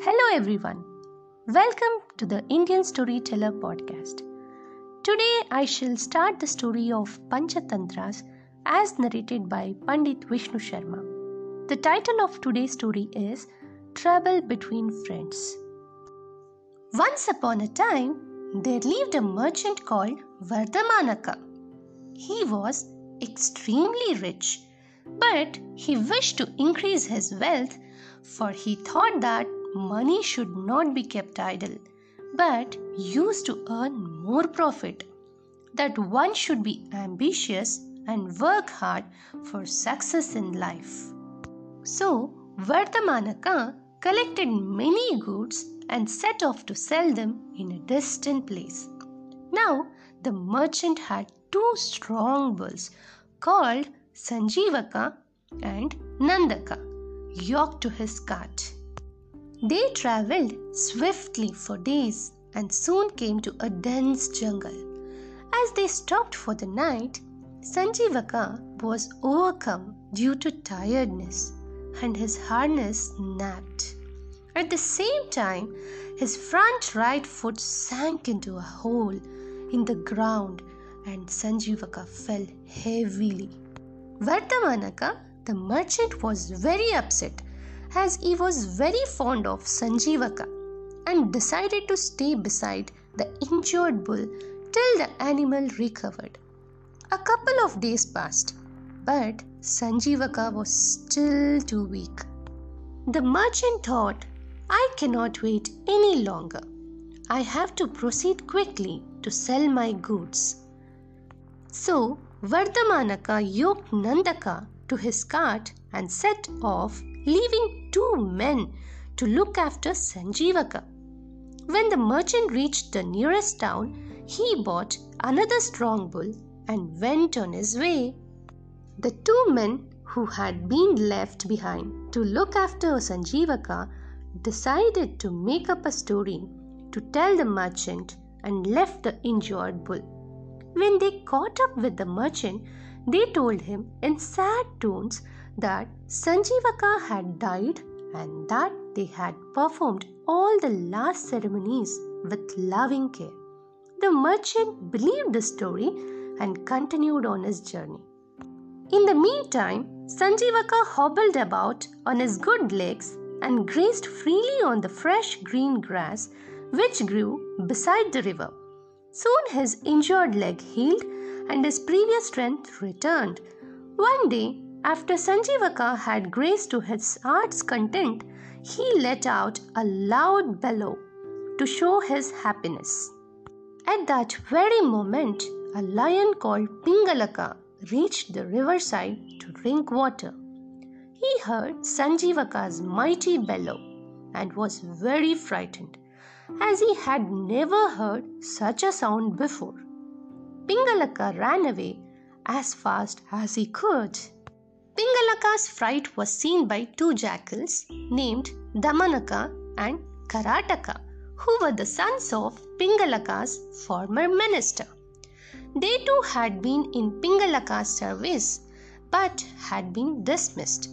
Hello everyone, welcome to the Indian Storyteller podcast. Today I shall start the story of Panchatantras as narrated by Pandit Vishnu Sharma. The title of today's story is Trouble Between Friends. Once upon a time, there lived a merchant called Vardhamanaka. He was extremely rich, but he wished to increase his wealth, for he thought that money should not be kept idle, but used to earn more profit. That one should be ambitious and work hard for success in life. So Vardhamanaka collected many goods and set off to sell them in a distant place. Now the merchant had two strong bulls called Sanjeevaka and Nandaka yoked to his cart. They travelled swiftly for days and soon came to a dense jungle. As they stopped for the night, Sanjeevaka was overcome due to tiredness and his harness napped. At the same time, his front right foot sank into a hole in the ground and Sanjeevaka fell heavily. Vardhamanaka, the merchant, was very upset, as he was very fond of Sanjeevaka, and decided to stay beside the injured bull till the animal recovered. A couple of days passed, but Sanjeevaka was still too weak. The merchant thought, I cannot wait any longer. I have to proceed quickly to sell my goods. So Vardhamanaka yoked Nandaka to his cart and set off, leaving two men to look after Sanjeevaka. When the merchant reached the nearest town, he bought another strong bull and went on his way. The two men who had been left behind to look after Sanjeevaka decided to make up a story to tell the merchant and left the injured bull. When they caught up with the merchant, they told him in sad tones that Sanjeevaka had died and that they had performed all the last ceremonies with loving care. The merchant believed the story and continued on his journey. In the meantime, Sanjeevaka hobbled about on his good legs and grazed freely on the fresh green grass which grew beside the river. Soon his injured leg healed and his previous strength returned. One day, after Sanjeevaka had grazed to his heart's content, he let out a loud bellow to show his happiness. At that very moment, a lion called Pingalaka reached the riverside to drink water. He heard Sanjeevaka's mighty bellow and was very frightened, as he had never heard such a sound before. Pingalaka ran away as fast as he could. Pingalaka's fright was seen by two jackals named Damanaka and Karataka, who were the sons of Pingalaka's former minister. They too had been in Pingalaka's service but had been dismissed.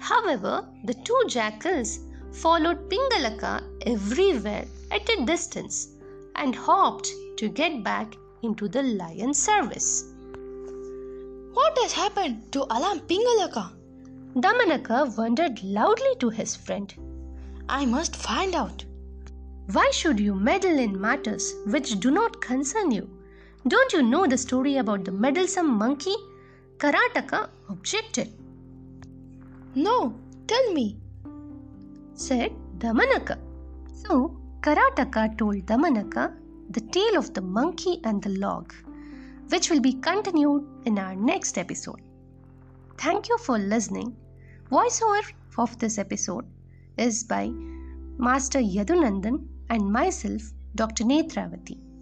However, the two jackals followed Pingalaka everywhere at a distance and hoped to get back into the lion's service. What has happened to alarm Pingalaka? Damanaka wondered loudly to his friend. I must find out. Why should you meddle in matters which do not concern you? Don't you know the story about the meddlesome monkey? Karataka objected. No, tell me, said Damanaka. So Karataka told Damanaka the tale of the monkey and the log, which will be continued in our next episode. Thank you for listening. Voiceover of this episode is by Master Yadunandan and myself, Dr. Nethravathi.